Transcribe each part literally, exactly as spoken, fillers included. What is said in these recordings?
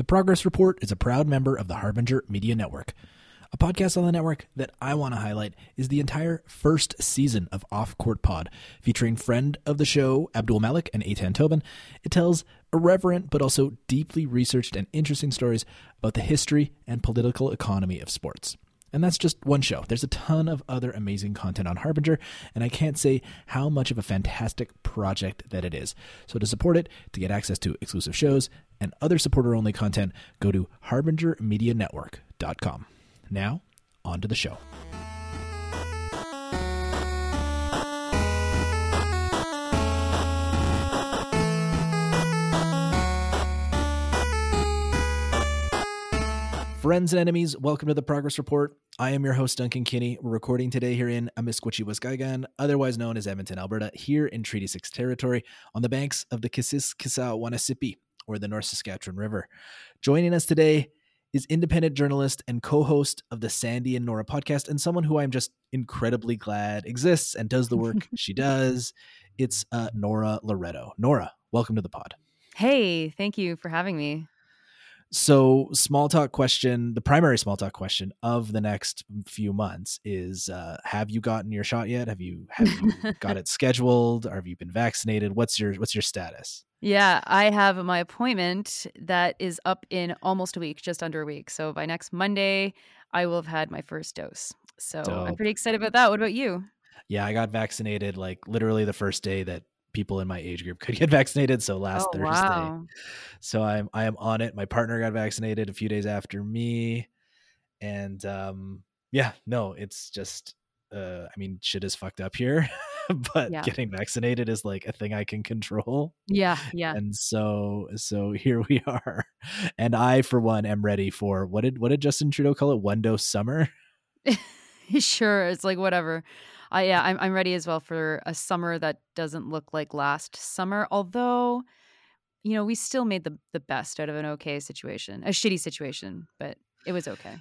The Progress Report is a proud member of the Harbinger Media Network. A podcast on the network that I want to highlight is the entire first season of Off Court Pod, featuring friend of the show, Abdul Malik and Aitan Tobin. It tells irreverent but also deeply researched and interesting stories about the history and political economy of sports. And that's just one show. There's a ton of other amazing content on Harbinger, and I can't say how much of a fantastic project that it is. So to support it, to get access to exclusive shows and other supporter-only content, go to harbinger media network dot com. Now, on to the show. Friends and enemies, welcome to The Progress Report. I am your host, Duncan Kinney. We're recording today here in Amiskwichiwa-Skagan, otherwise known as Edmonton, Alberta, here in Treaty six Territory, on the banks of the Kisiskisaw-Wanisipi, or the North Saskatchewan River. Joining us today is independent journalist and co-host of the Sandy and Nora podcast, and someone who I'm just incredibly glad exists and does the work she does. It's uh, Nora Loreto. Nora, welcome to the pod. Hey, thank you for having me. So small talk question, the primary small talk question of the next few months is, uh, have you gotten your shot yet? Have you, have you got it scheduled? Or have you been vaccinated? What's your, what's your status? Yeah, I have my appointment that is up in almost a week, just under a week. So by next Monday, I will have had my first dose. So Dope. I'm pretty excited about that. What about you? Yeah, I got vaccinated like literally the first day that people in my age group could get vaccinated. So last oh, Thursday. Wow. So I'm, I am on it. My partner got vaccinated a few days after me. And um, yeah, no, it's just, uh, I mean, shit is fucked up here, but yeah. Getting vaccinated is like a thing I can control. Yeah. Yeah. And so, so here we are. And I, for one, am ready for, what did, what did Justin Trudeau call it? One dose summer. Sure. It's like, whatever. I, yeah, I'm I'm ready as well for a summer that doesn't look like last summer. Although, you know, we still made the, the best out of an okay situation, a shitty situation, but it was okay.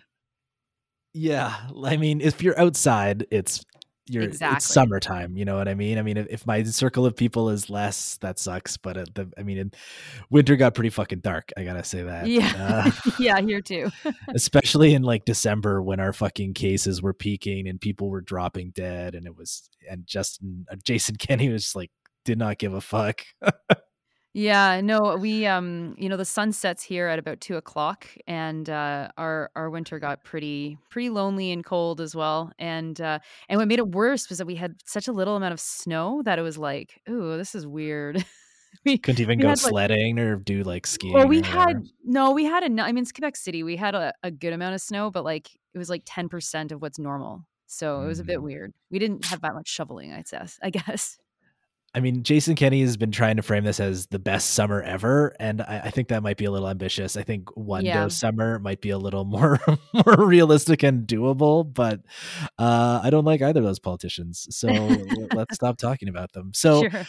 Yeah. I mean, if you're outside, it's you're exactly. It's summertime. You know what I mean? I mean, if, if my circle of people is less, that sucks. But at the, I mean, winter got pretty fucking dark. I got to say that. Yeah. Uh, yeah. Here too. Especially in like December when our fucking cases were peaking and people were dropping dead. And it was, and Justin, uh, Jason Kenney was just like, did not give a fuck. Yeah, no, we, um, you know, the sun sets here at about two o'clock and, uh, our, our winter got pretty, pretty lonely and cold as well. And, uh, and what made it worse was that we had such a little amount of snow that it was like, ooh, this is weird. we couldn't even we go sledding like, or do like skiing. Well, we had, no, we had, a, I mean, it's Quebec City. We had a, a good amount of snow, but like, it was like ten percent of what's normal. So mm. it was a bit weird. We didn't have that much shoveling, I guess, I guess. I mean, Jason Kenney has been trying to frame this as the best summer ever, and I, I think that might be a little ambitious. I think one yeah. dose summer might be a little more more realistic and doable, but uh, I don't like either of those politicians, so let's stop talking about them. So, sure.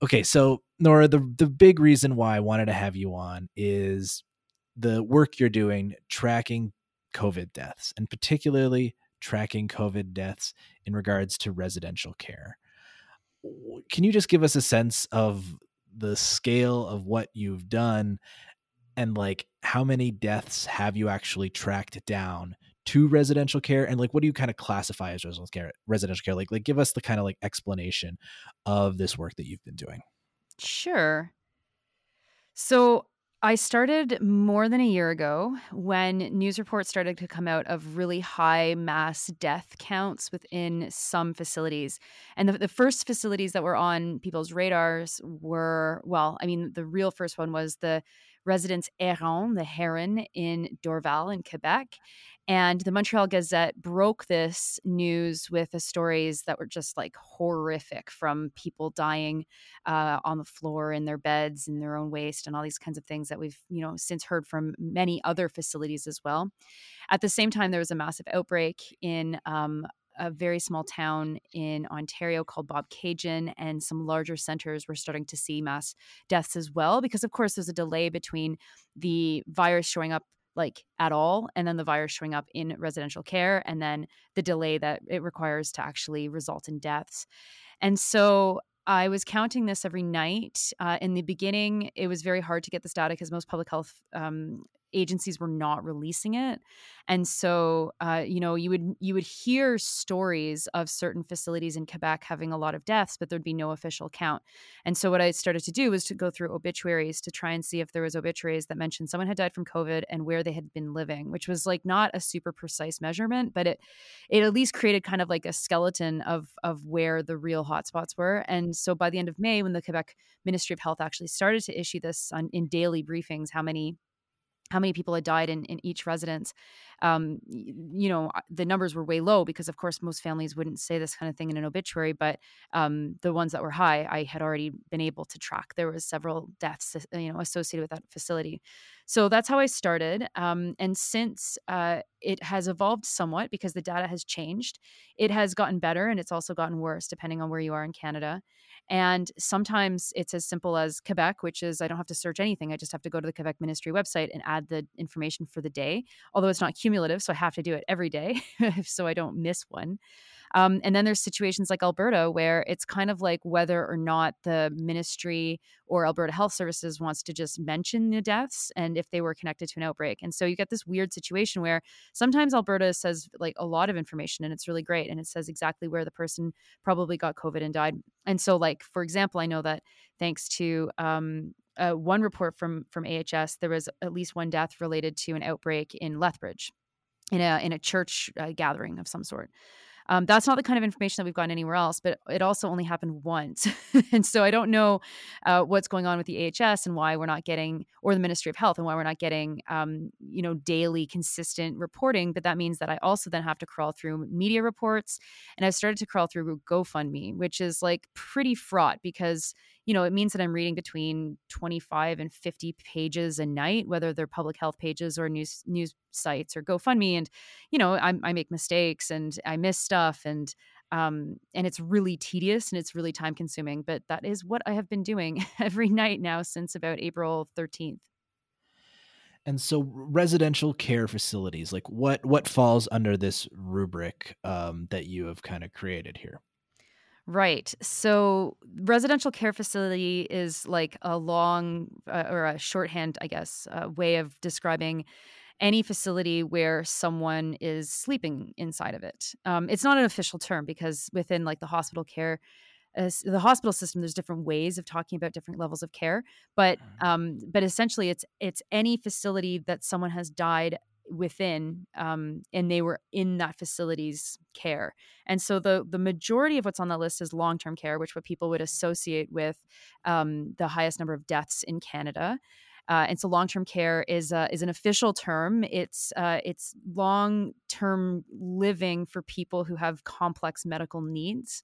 Okay, so Nora, the, the big reason why I wanted to have you on is the work you're doing tracking COVID deaths, and particularly tracking COVID deaths in regards to residential care. Can you just give us a sense of the scale of what you've done and like how many deaths have you actually tracked down to residential care? And like, what do you kind of classify as residential care, residential care? Like, like give us the kind of like explanation of this work that you've been doing. Sure. So I started more than a year ago when news reports started to come out of really high mass death counts within some facilities. And the, the first facilities that were on people's radars were, well, I mean, the real first one was the Residence Heron, the Heron in Dorval in Quebec. And the Montreal Gazette broke this news with the stories that were just like horrific, from people dying uh, on the floor in their beds in their own waste and all these kinds of things that we've, you know, since heard from many other facilities as well. At the same time, there was a massive outbreak in um, a very small town in Ontario called Bobcaygeon, and some larger centers were starting to see mass deaths as well, because of course there's a delay between the virus showing up like at all, and then the virus showing up in residential care, and then the delay that it requires to actually result in deaths. And so I was counting this every night. Uh, in the beginning, it was very hard to get this data because most public health um, agencies were not releasing it. And so, uh, you know, you would you would hear stories of certain facilities in Quebec having a lot of deaths, but there'd be no official count. And so what I started to do was to go through obituaries to try and see if there was obituaries that mentioned someone had died from COVID and where they had been living, which was like not a super precise measurement, but it it at least created kind of like a skeleton of of where the real hotspots were. And so by the end of May, when the Quebec Ministry of Health actually started to issue this on, in daily briefings, how many how many people had died in, in each residence, um, you know, the numbers were way low because, of course, most families wouldn't say this kind of thing in an obituary. But um, the ones that were high, I had already been able to track. There was several deaths, you know, associated with that facility. So that's how I started. Um, and since uh, it has evolved somewhat because the data has changed, it has gotten better and it's also gotten worse depending on where you are in Canada. And sometimes it's as simple as Quebec, which is I don't have to search anything. I just have to go to the Quebec Ministry website and add the information for the day, although it's not cumulative. So I have to do it every day so I don't miss one. Um, and then there's situations like Alberta where it's kind of like whether or not the ministry or Alberta Health Services wants to just mention the deaths and if they were connected to an outbreak. And so you get this weird situation where sometimes Alberta says like a lot of information and it's really great. And it says exactly where the person probably got COVID and died. And so like, for example, I know that thanks to um, uh, one report from from A H S, there was at least one death related to an outbreak in Lethbridge in a, in a church uh, gathering of some sort. Um, that's not the kind of information that we've gotten anywhere else, but it also only happened once. And so I don't know uh, what's going on with the A H S and why we're not getting, or the Ministry of Health and why we're not getting, um, you know, daily consistent reporting. But that means that I also then have to crawl through media reports. And I've started to crawl through GoFundMe, which is like pretty fraught because, you know, it means that I'm reading between twenty-five and fifty pages a night, whether they're public health pages or news news sites or GoFundMe. And, you know, I, I make mistakes and I miss stuff and um, and it's really tedious and it's really time consuming. But that is what I have been doing every night now since about April thirteenth. And so residential care facilities, like what what falls under this rubric um, that you have kind of created here? Right. So residential care facility is like a long uh, or a shorthand, I guess, uh, way of describing any facility where someone is sleeping inside of it. Um, it's not an official term because within like the hospital care, uh, the hospital system, there's different ways of talking about different levels of care. But um, but essentially, it's it's any facility that someone has died within um, and they were in that facility's care. And so the the majority of what's on the list is long-term care, which what people would associate with um, the highest number of deaths in Canada. Uh, and so long-term care is uh, is an official term. It's uh, it's long-term living for people who have complex medical needs.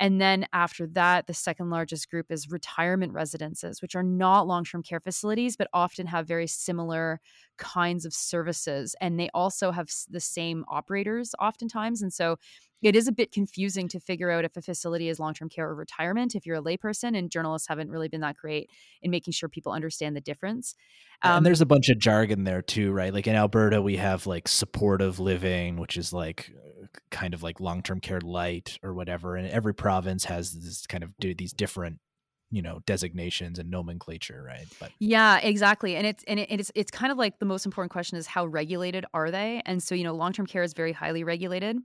And then after that, the second largest group is retirement residences, which are not long-term care facilities, but often have very similar kinds of services. And they also have the same operators oftentimes. And so it is a bit confusing to figure out if a facility is long-term care or retirement if you're a layperson, and journalists haven't really been that great in making sure people understand the difference. Um, and there's a bunch of jargon there too, right? Like in Alberta, we have like supportive living, which is like kind of like long-term care light or whatever. And every province has this kind of do these different, you know, designations and nomenclature, right? But yeah, exactly. And it's and it, it's it's kind of like the most important question is how regulated are they? And so, you know, long-term care is very highly regulated.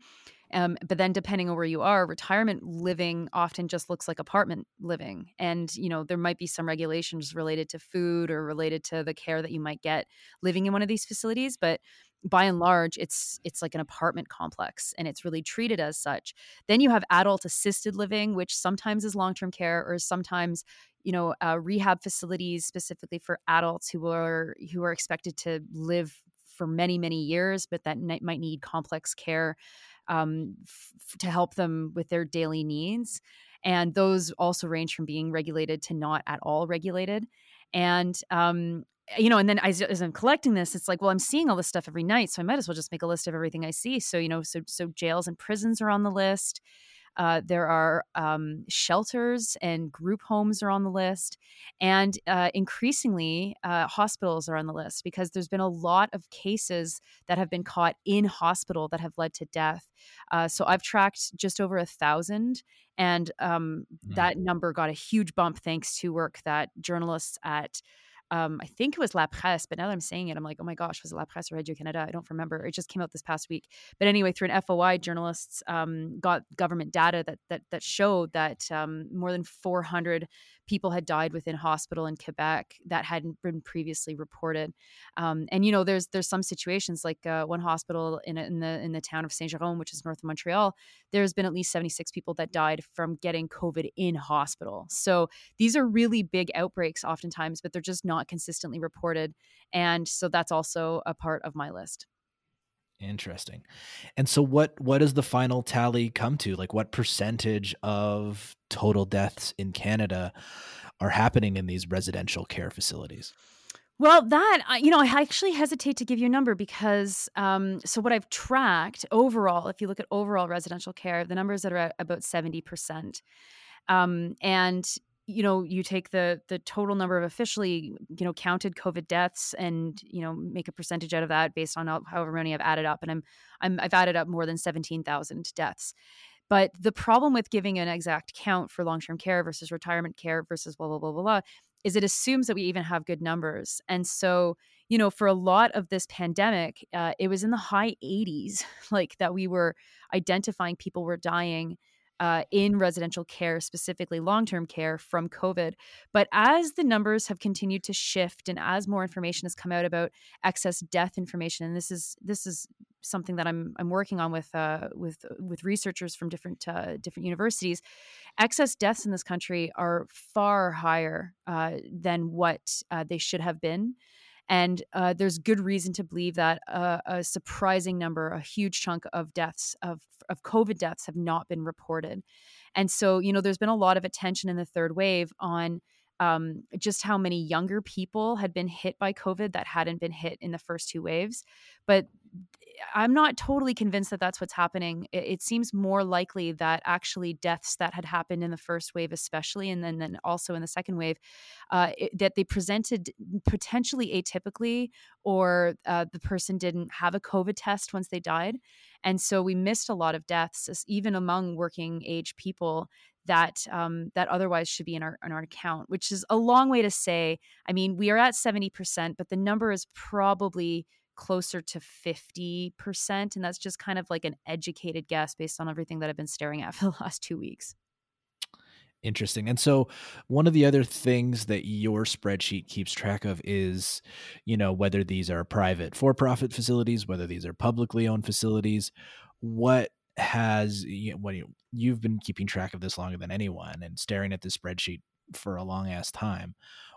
Um, but then depending on where you are, retirement living often just looks like apartment living. And, you know, there might be some regulations related to food or related to the care that you might get living in one of these facilities. But by and large, it's it's like an apartment complex and it's really treated as such. Then you have adult assisted living, which sometimes is long-term care or sometimes, you know, uh, rehab facilities specifically for adults who are who are expected to live for many, many years, but that might need complex care Um, f- to help them with their daily needs. And those also range from being regulated to not at all regulated. And, um, you know, and then as, as I'm collecting this, it's like, well, I'm seeing all this stuff every night, so I might as well just make a list of everything I see. So, you know, so so jails and prisons are on the list. Uh, there are um, shelters and group homes are on the list. And uh, increasingly, uh, hospitals are on the list because there's been a lot of cases that have been caught in hospital that have led to death. Uh, so I've tracked just over a thousand. And um, mm-hmm. that number got a huge bump thanks to work that journalists at Um, I think it was La Presse, but now that I'm saying it, I'm like, oh my gosh, was it La Presse or Radio Canada? I don't remember. It just came out this past week. But anyway, through an F O I, journalists um, got government data that that that showed that um, more than four hundred people had died within hospital in Quebec that hadn't been previously reported. Um, and you know, there's there's some situations like uh, one hospital in in the in the town of Saint-Jérôme, which is north of Montreal. There's been at least seventy-six people that died from getting COVID in hospital. So these are really big outbreaks, oftentimes, but they're just not consistently reported. And so that's also a part of my list. Interesting. And so what, what does the final tally come to? Like, what percentage of total deaths in Canada are happening in these residential care facilities? Well, that, you know, I actually hesitate to give you a number because, um, so what I've tracked overall, if you look at overall residential care, the numbers that are at about seventy percent. Um, and you know, you take the the total number of officially, you know, counted COVID deaths and, you know, make a percentage out of that based on however many I've added up. And I'm, I'm I've added up more than seventeen thousand deaths. But the problem with giving an exact count for long-term care versus retirement care versus blah, blah, blah, blah, blah, is it assumes that we even have good numbers. And so, you know, for a lot of this pandemic, uh, it was in the high eighties, like that we were identifying people were dying Uh, in residential care, specifically long-term care from COVID. But as the numbers have continued to shift and as more information has come out about excess death information, and this is this is something that I'm I'm working on with uh, with with researchers from different uh, different universities, excess deaths in this country are far higher uh, than what uh, they should have been. And uh, there's good reason to believe that uh, a surprising number, a huge chunk of deaths, of, of COVID deaths have not been reported. And so, you know, there's been a lot of attention in the third wave on um, just how many younger people had been hit by COVID that hadn't been hit in the first two waves. But I'm not totally convinced that that's what's happening. It, it seems more likely that actually deaths that had happened in the first wave, especially, and then, then also in the second wave, uh, it, that they presented potentially atypically, or uh, the person didn't have a COVID test once they died. And so we missed a lot of deaths, even among working age people, that um, that otherwise should be in our in our account, which is a long way to say. I mean, we are at seventy percent, but the number is probably closer to fifty percent. And that's just kind of like an educated guess based on everything that I've been staring at for the last two weeks. Interesting. And so one of the other things that your spreadsheet keeps track of is, you know, whether these are private for-profit facilities, whether these are publicly owned facilities. What has, you know, what you, you've been keeping track of this longer than anyone and staring at this spreadsheet for a long ass time.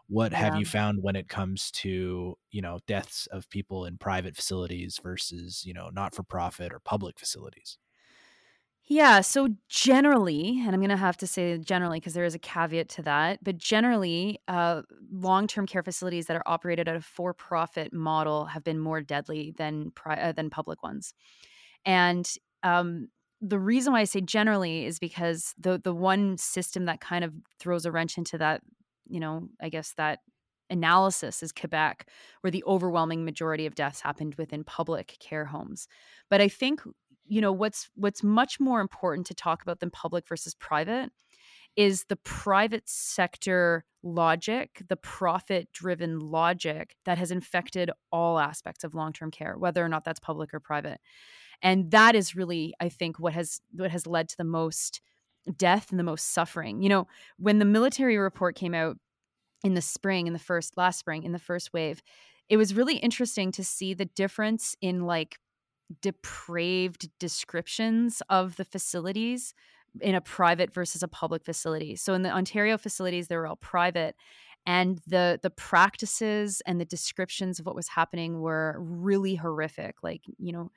What have yeah. you found when it comes to, you know, deaths of people in private facilities versus, you know, not-for-profit or public facilities? Yeah. So generally, and I'm going to have to say generally because there is a caveat to that, but generally uh, long-term care facilities that are operated at a for-profit model have been more deadly than, pri- uh, than public ones. And um the reason why I say generally is because the the one system that kind of throws a wrench into that, you know, I guess that analysis is Quebec, where the overwhelming majority of deaths happened within public care homes. But I think, you know, what's what's much more important to talk about than public versus private is the private sector logic, the profit-driven logic that has infected all aspects of long-term care, whether or not that's public or private. And that is really, I think, what has what has led to the most death and the most suffering. You know, when the military report came out in the spring, in the first, last spring, in the first wave, it was really interesting to see the difference in like depraved descriptions of the facilities in a private versus a public facility. So in the Ontario facilities, they were all private. And the the practices and the descriptions of what was happening were really horrific. Like, you know,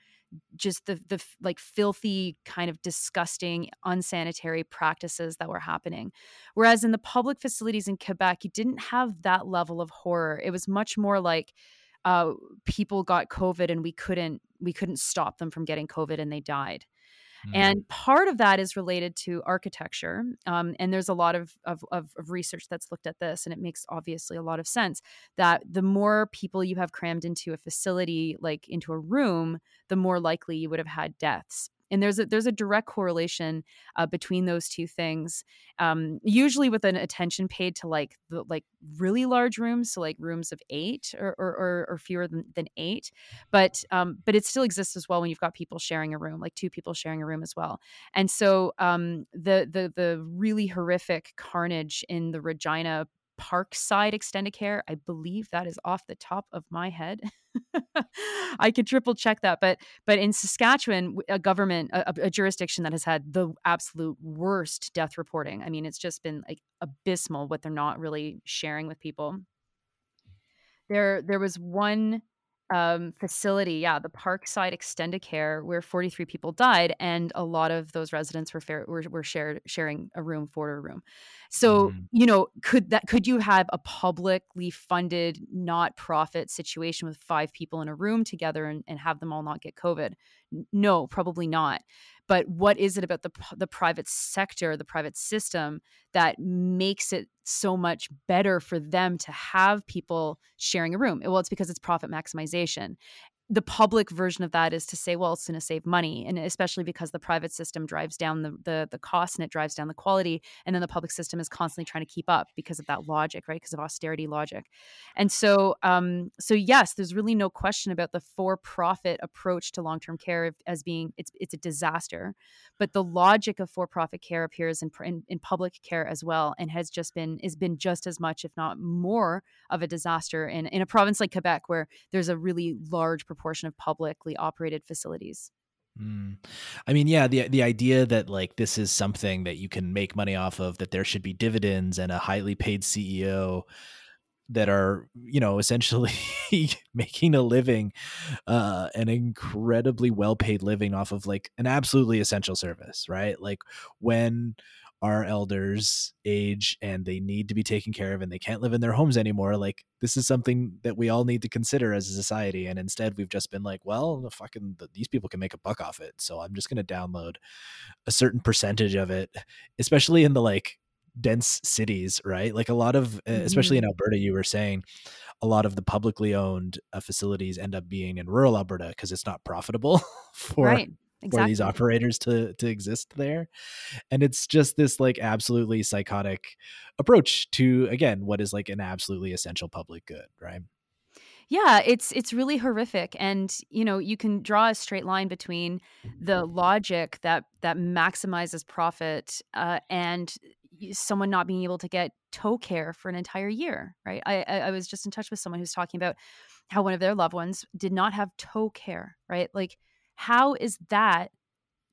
just the the like filthy, kind of disgusting, unsanitary practices that were happening. Whereas in the public facilities in Quebec, you didn't have that level of horror. It was much more like uh, people got COVID and we couldn't we couldn't stop them from getting COVID and they died. Mm. And part of that is related to architecture. Um, and there's a lot of, of, of, of research that's looked at this, and it makes obviously a lot of sense that the more people you have crammed into a facility, like into a room, the more likely you would have had deaths. And there's a, there's a direct correlation uh, between those two things, um, usually with an attention paid to like the, like really large rooms, so like rooms of eight or or, or fewer than, than eight. But um, but it still exists as well when you've got people sharing a room, like two people sharing a room as well. And so um, the the the really horrific carnage in the Regina Parkside Extendicare, I believe that is off the top of my head. I could triple check that, but but in Saskatchewan, a government, a, a jurisdiction that has had the absolute worst death reporting. I mean, it's just been like abysmal what they're not really sharing with people. There, there was one um, facility, yeah, the Parkside Extendicare, where forty-three people died, and a lot of those residents were fair, were, were shared sharing a room for a room. So, mm-hmm. you know, could that could you have a publicly funded not-profit situation with five people in a room together and, and have them all not get COVID? No, probably not. But what is it about the the private sector, the private system, that makes it so much better for them to have people sharing a room? Well, it's because it's profit maximization. The public version of that is to say, well, it's going to save money, and especially because the private system drives down the, the the cost and it drives down the quality, and then the public system is constantly trying to keep up because of that logic, right? Because of austerity logic. And so, um, so yes, there's really no question about the for-profit approach to long-term care as being it's it's a disaster, but the logic of for-profit care appears in, in in public care as well, and has just been has been just as much, if not more, of a disaster in in a province like Quebec, where there's a really large proportion Portion of publicly operated facilities. Mm. I mean, yeah, the the idea that like this is something that you can make money off of, that there should be dividends and a highly paid C E O that are, you know, essentially making a living, uh, an incredibly well-paid living off of like an absolutely essential service, right? Like when our elders age and they need to be taken care of and they can't live in their homes anymore. Like this is something that we all need to consider as a society. And instead we've just been like, well, the fucking, the, these people can make a buck off it. So I'm just going to download a certain percentage of it, especially in the like dense cities, right? Like a lot of, mm-hmm. especially in Alberta, you were saying a lot of the publicly owned uh, facilities end up being in rural Alberta because it's not profitable for right. Exactly. For these operators to to exist there. And it's just this like absolutely psychotic approach to, again, what is like an absolutely essential public good, right? Yeah, it's it's really horrific. And, you know, you can draw a straight line between the logic that that maximizes profit uh, and someone not being able to get toe care for an entire year, right? I I was just in touch with someone who's talking about how one of their loved ones did not have toe care, right? Like, how is that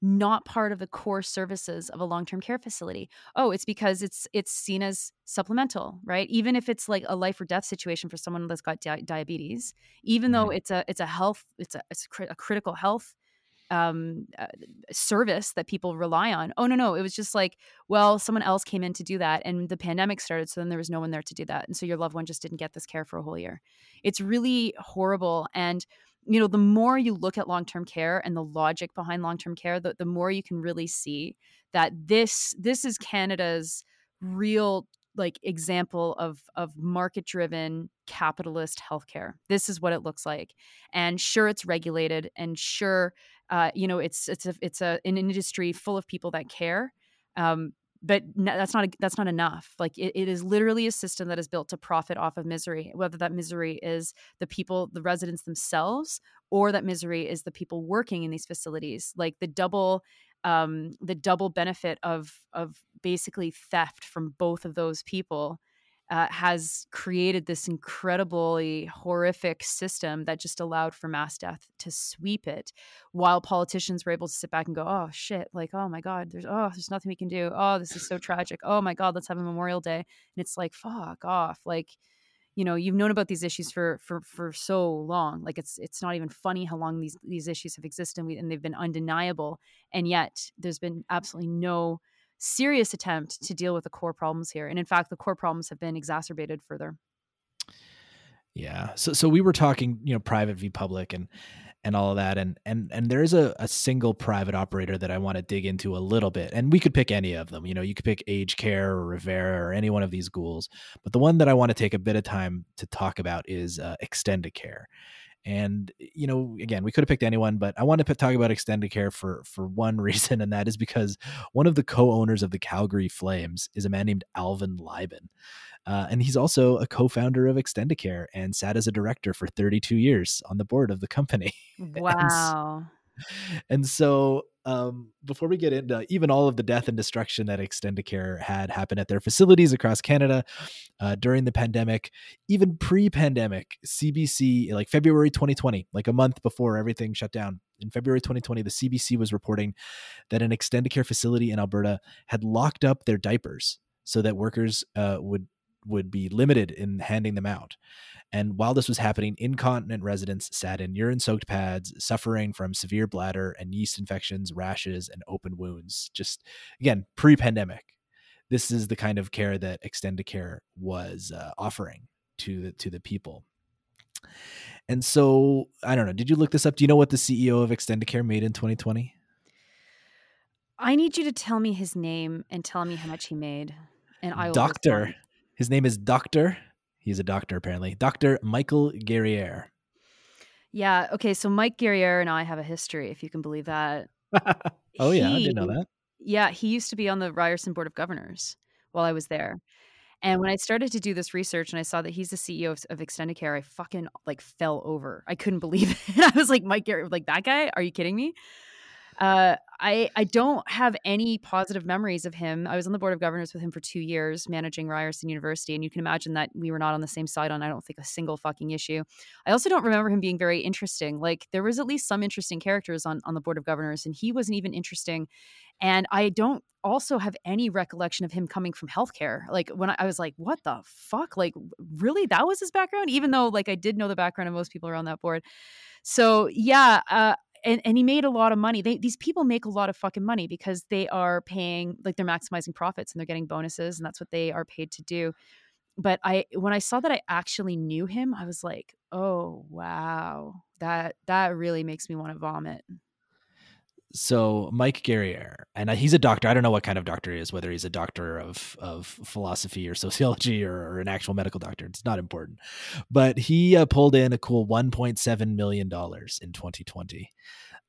not part of the core services of a long-term care facility? Oh, it's because it's it's seen as supplemental, right? Even if it's like a life or death situation for someone that's got di- diabetes, even though it's a it's a health it's a it's a, cri- a critical health um, uh, service that people rely on. Oh no no, it was just like, well, someone else came in to do that, and the pandemic started, so then there was no one there to do that, and so your loved one just didn't get this care for a whole year. It's really horrible. And you know, the more you look at long-term care and the logic behind long-term care, the, the more you can really see that this this is Canada's real like example of of market-driven capitalist healthcare. This is what it looks like. And sure, it's regulated, and sure, uh, you know, it's it's a, it's a an industry full of people that care. Um, But no, that's not that's not enough. Like it, it is literally a system that is built to profit off of misery, whether that misery is the people, the residents themselves, or that misery is the people working in these facilities. Like the double, um, the double benefit of of basically theft from both of those people uh, has created this incredibly horrific system that just allowed for mass death to sweep it, while politicians were able to sit back and go, oh shit, like, oh my God, there's, oh, there's nothing we can do. Oh, this is so tragic. Oh my God, let's have a Memorial Day. And it's like, fuck off. Like, you know, you've known about these issues for, for, for so long. Like it's, it's not even funny how long these, these issues have existed, and, we, and they've been undeniable. And yet there's been absolutely no serious attempt to deal with the core problems here. And in fact, the core problems have been exacerbated further. Yeah. So, so we were talking, you know, private v public, and and all of that. And and and there is a, a single private operator that I want to dig into a little bit. And we could pick any of them. You know, you could pick Aged Care or Rivera or any one of these ghouls. But the one that I want to take a bit of time to talk about is uh, Extendicare. And, you know, again, we could have picked anyone, but I want to p- talk about Extendicare for, for one reason, and that is because one of the co-owners of the Calgary Flames is a man named Alvin Lieben. Uh, and he's also a co-founder of Extendicare and sat as a director for thirty-two years on the board of the company. Wow. and, and so... Um, before we get into even all of the death and destruction that Extendicare had happen at their facilities across Canada uh, during the pandemic, even pre-pandemic, C B C, like February twenty twenty, like a month before everything shut down, in February twenty twenty, the C B C was reporting that an Extendicare facility in Alberta had locked up their diapers so that workers uh, would would be limited in handing them out. And while this was happening, incontinent residents sat in urine-soaked pads, suffering from severe bladder and yeast infections, rashes, and open wounds. Just, again, pre-pandemic. This is the kind of care that Extendicare was uh, offering to the, to the people. And so, I don't know, did you look this up? Do you know what the C E O of Extendicare made in twenty twenty? I need you to tell me his name and tell me how much he made. And I will Doctor. His name is Doctor. He's a doctor, apparently. Doctor Michael Guerriere. Yeah. Okay. So Mike Guerriere and I have a history, if you can believe that. oh, he, yeah. I didn't know that. Yeah. He used to be on the Ryerson Board of Governors while I was there. And when I started to do this research and I saw that he's the C E O of, of Extendicare, I fucking like fell over. I couldn't believe it. I was like, Mike Guerriere, like that guy? Are you kidding me? Uh, I, I don't have any positive memories of him. I was on the board of governors with him for two years, managing Ryerson University. And you can imagine that we were not on the same side on, I don't think, a single fucking issue. I also don't remember him being very interesting. Like there was at least some interesting characters on, on the board of governors, and he wasn't even interesting. And I don't also have any recollection of him coming from healthcare. Like when I, I was like, what the fuck? Like really, that was his background? Even though like I did know the background of most people around that board. So yeah, uh, And and he made a lot of money. They, these people make a lot of fucking money because they are paying, like they're maximizing profits and they're getting bonuses, and that's what they are paid to do. But I, when I saw that I actually knew him, I was like, oh, wow, that that really makes me want to vomit. So Mike Guerriere, and he's a doctor. I don't know what kind of doctor he is, whether he's a doctor of, of philosophy or sociology or, or an actual medical doctor. It's not important. But he uh, pulled in a cool one point seven million dollars in twenty twenty.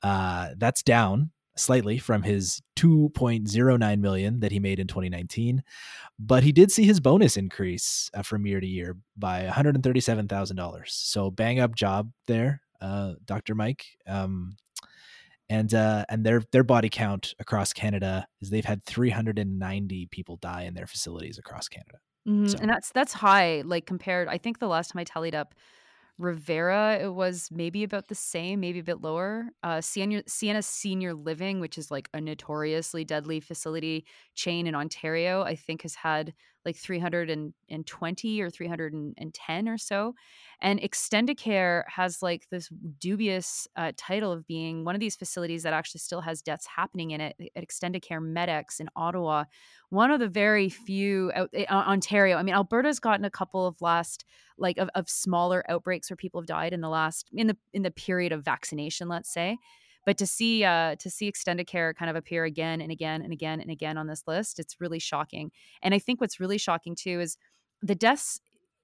Uh, that's down slightly from his two point oh nine million dollars that he made in twenty nineteen. But he did see his bonus increase uh, from year to year by one hundred thirty-seven thousand dollars. So bang up job there, uh, Doctor Mike. Um And uh, and their their body count across Canada is they've had three hundred ninety people die in their facilities across Canada. Mm-hmm. So. And that's that's high, like compared, I think the last time I tallied up Rivera, it was maybe about the same, maybe a bit lower. Uh, Sienna, Sienna Senior Living, which is like a notoriously deadly facility chain in Ontario, I think has had like three hundred twenty or three hundred ten or so. And Extendicare has like this dubious uh, title of being one of these facilities that actually still has deaths happening in it. At Extendicare Medex in Ottawa, one of the very few, uh, Ontario, I mean, Alberta's gotten a couple of last, like of, of smaller outbreaks where people have died in the last, in the in the period of vaccination, let's say. But to see uh, to see Extendicare kind of appear again and again and again and again on this list, it's really shocking. And I think what's really shocking too is the deaths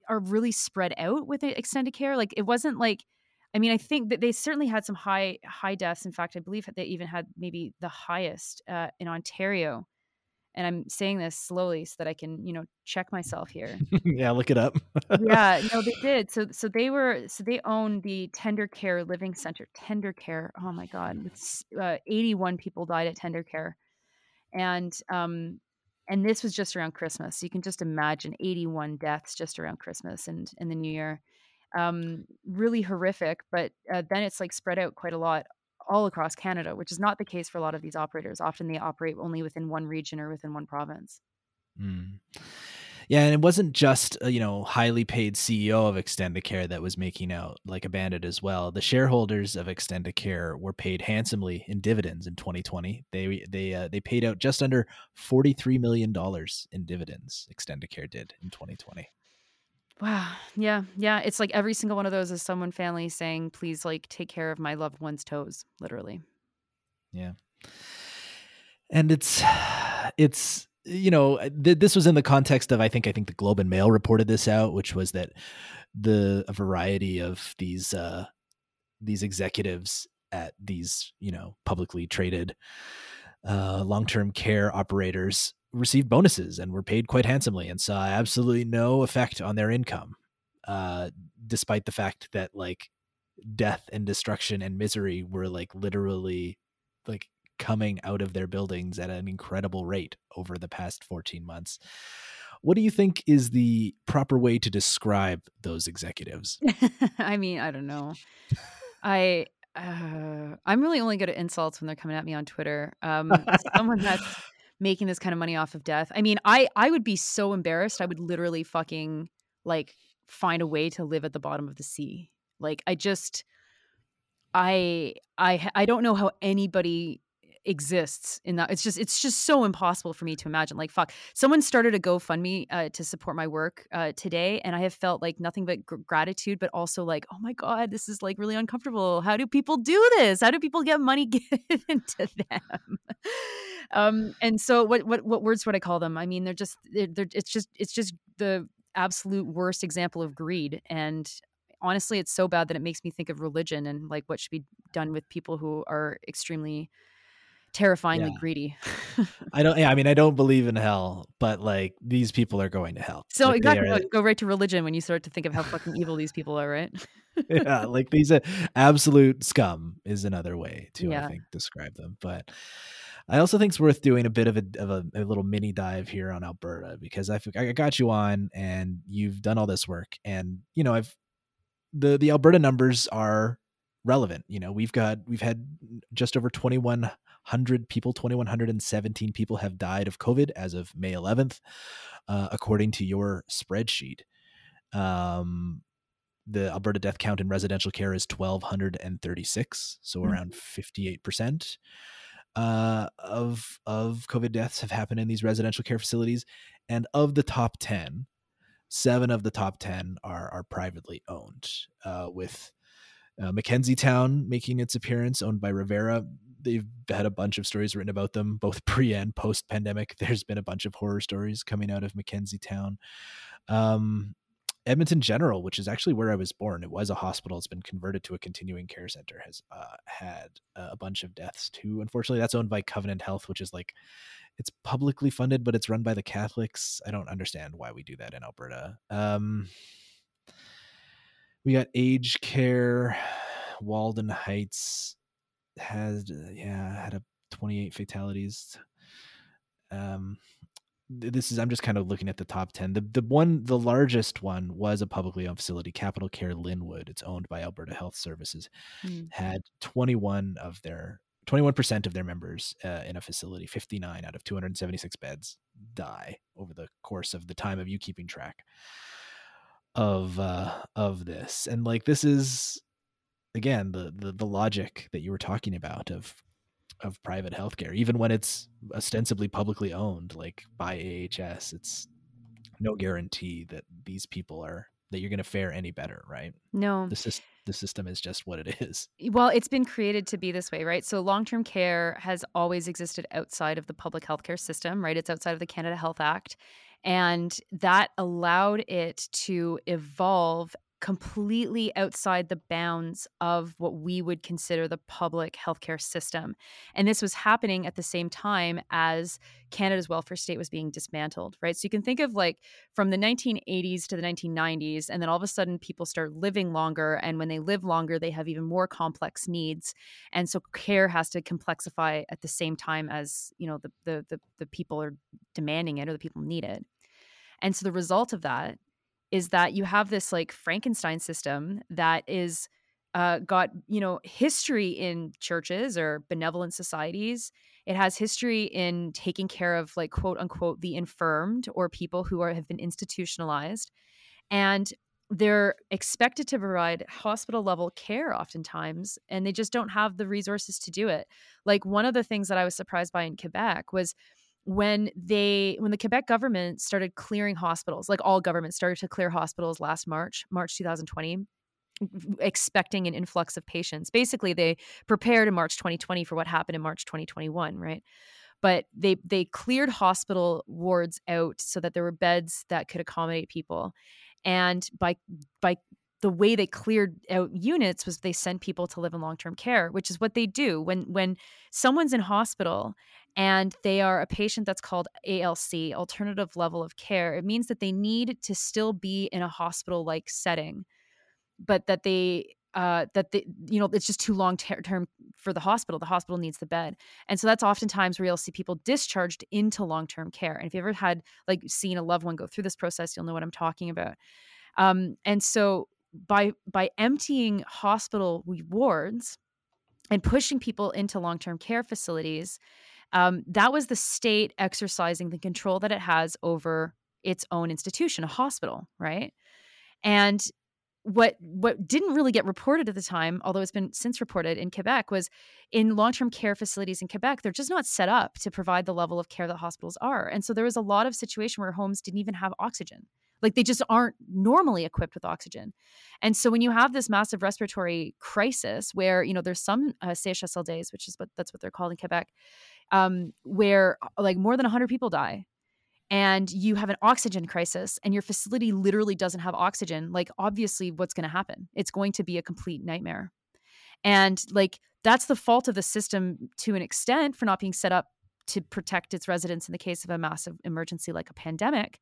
are really spread out with Extendicare. Like it wasn't like, I mean, I think that they certainly had some high high deaths. In fact, I believe they even had maybe the highest uh, in Ontario. And I'm saying this slowly so that I can, you know, check myself here. yeah, look it up. yeah, no, they did. So, so they were, so they own the Tender Care Living Center. Tender Care. Oh my God, with, uh, eighty-one people died at Tender Care, and um, and this was just around Christmas. So you can just imagine eighty-one deaths just around Christmas and and the New Year. Um, really horrific. But uh, then it's like spread out quite a lot all across Canada, which is not the case for a lot of these operators. Often they operate only within one region or within one province. Mm. Yeah. And it wasn't just a, you know, highly paid C E O of Extendicare that was making out like a bandit as well. The shareholders of Extendicare were paid handsomely in dividends in twenty twenty. They, they, uh, they paid out just under forty-three million dollars in dividends. Extendicare did in twenty twenty. Wow. Yeah. Yeah. It's like every single one of those is someone family saying, please, like, take care of my loved one's toes, literally. Yeah. And it's, it's, you know, th- this was in the context of, I think, I think the Globe and Mail reported this out, which was that the a variety of these, uh, these executives at these, you know, publicly traded uh, long-term care operators received bonuses and were paid quite handsomely and saw absolutely no effect on their income, uh, despite the fact that, like, death and destruction and misery were, like, literally, like, coming out of their buildings at an incredible rate over the past fourteen months. What do you think is the proper way to describe those executives? I mean, I don't know. I... Uh, I'm really only good at insults when they're coming at me on Twitter. Um, someone that's making this kind of money off of death. I mean, I, I would be so embarrassed. I would literally fucking like find a way to live at the bottom of the sea. Like I just, I, I, I don't know how anybody exists in that. It's just, it's just so impossible for me to imagine. Like, fuck, someone started a GoFundMe uh, to support my work uh, today. And I have felt like nothing but gr- gratitude, but also like, oh my God, this is like really uncomfortable. How do people do this? How do people get money given to them? um, and so what, what, what words would I call them? I mean, they're just, they're, they're, it's just, it's just the absolute worst example of greed. And honestly, it's so bad that it makes me think of religion and like what should be done with people who are extremely terrifyingly yeah. greedy. I don't, yeah, I mean, I don't believe in hell, but like these people are going to hell. So like, exactly. Are, go right to religion when you start to think of how fucking evil these people are, right? Yeah. Like these uh, absolute scum is another way to, yeah. I think, describe them. But I also think it's worth doing a bit of a, of a, a little mini dive here on Alberta, because I, I got you on and you've done all this work and, you know, I've, the, the Alberta numbers are relevant. You know, we've got, we've had just over twenty-one hundred people, two thousand one hundred seventeen people have died of COVID as of May eleventh, uh, according to your spreadsheet. Um, the Alberta death count in residential care is one thousand two hundred thirty-six, so mm-hmm. around fifty-eight percent uh, of of COVID deaths have happened in these residential care facilities. And of the top ten, seven of the top ten are are privately owned, uh, with Uh, Mackenzie Town making its appearance, owned by Rivera. They've had a bunch of stories written about them, both pre and post pandemic. There's been a bunch of horror stories coming out of Mackenzie Town. Um, Edmonton General, which is actually where I was born. It was a hospital. It's been converted to a continuing care center, has uh, had a bunch of deaths too. Unfortunately, that's owned by Covenant Health, which is like, it's publicly funded, but it's run by the Catholics. I don't understand why we do that in Alberta. Um, We got Aged Care. Walden Heights has, yeah, had a twenty-eight fatalities. Um, this is, I'm just kind of looking at the top ten. The the one, the largest one was a publicly owned facility, Capital Care Linwood. It's owned by Alberta Health Services. Mm-hmm. Had twenty-one of their twenty-one percent of their members uh, in a facility, fifty-nine out of two hundred seventy-six beds die over the course of the time of you keeping track of uh of this. And like this is again the, the the logic that you were talking about of of private healthcare, even when it's ostensibly publicly owned, like by A H S. It's no guarantee that these people are that you're going to fare any better, right? No, the system the system is just what it is. Well, it's been created to be this way, right? So long-term care has always existed outside of the public healthcare system, right? It's outside of the Canada Health Act. And that allowed it to evolve completely outside the bounds of what we would consider the public healthcare system. And this was happening at the same time as Canada's welfare state was being dismantled, right? So you can think of like from the nineteen eighties to the nineteen nineties, and then all of a sudden people start living longer. And when they live longer, they have even more complex needs. And so care has to complexify at the same time as, you know, the the the, the people are demanding it or the people need it. And so the result of that is that you have this like Frankenstein system that is uh, got, you know, history in churches or benevolent societies. It has history in taking care of like, quote unquote, the infirmed or people who are have been institutionalized. And they're expected to provide hospital level care oftentimes, and they just don't have the resources to do it. Like one of the things that I was surprised by in Quebec was when they, when the Quebec government started clearing hospitals, like all governments started to clear hospitals last March, March twenty twenty, expecting an influx of patients. Basically, they prepared in March twenty twenty for what happened in March twenty twenty-one, right? But they they cleared hospital wards out so that there were beds that could accommodate people. And by by the way they cleared out units was they sent people to live in long-term care, which is what they do. When when someone's in hospital and they are a patient that's called A L C, alternative level of care, it means that they need to still be in a hospital-like setting, but that they uh, that they, you know, it's just too long ter- term for the hospital. The hospital needs the bed. And so that's oftentimes where you'll see people discharged into long-term care. And if you ever had like seen a loved one go through this process, you'll know what I'm talking about. Um, and so by, by emptying hospital wards and pushing people into long-term care facilities, um, that was the state exercising the control that it has over its own institution, a hospital, right? And What what didn't really get reported at the time, although it's been since reported in Quebec, was in long-term care facilities in Quebec, they're just not set up to provide the level of care that hospitals are. And so there was a lot of situation where homes didn't even have oxygen. Like they just aren't normally equipped with oxygen. And so when you have this massive respiratory crisis where, you know, there's some uh, C H S L Ds, which is what that's what they're called in Quebec, um, where like more than one hundred people die. And you have an oxygen crisis and your facility literally doesn't have oxygen, like obviously what's going to happen? It's going to be a complete nightmare. And like, that's the fault of the system to an extent for not being set up to protect its residents in the case of a massive emergency like a pandemic.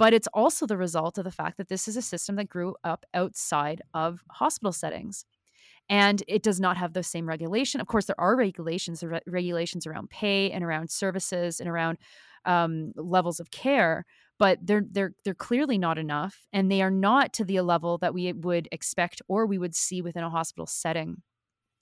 But it's also the result of the fact that this is a system that grew up outside of hospital settings. And it does not have the same regulation. Of course, there are regulations, there are regulations around pay and around services and around um, levels of care, but they're they're they're clearly not enough, and they are not to the level that we would expect or we would see within a hospital setting.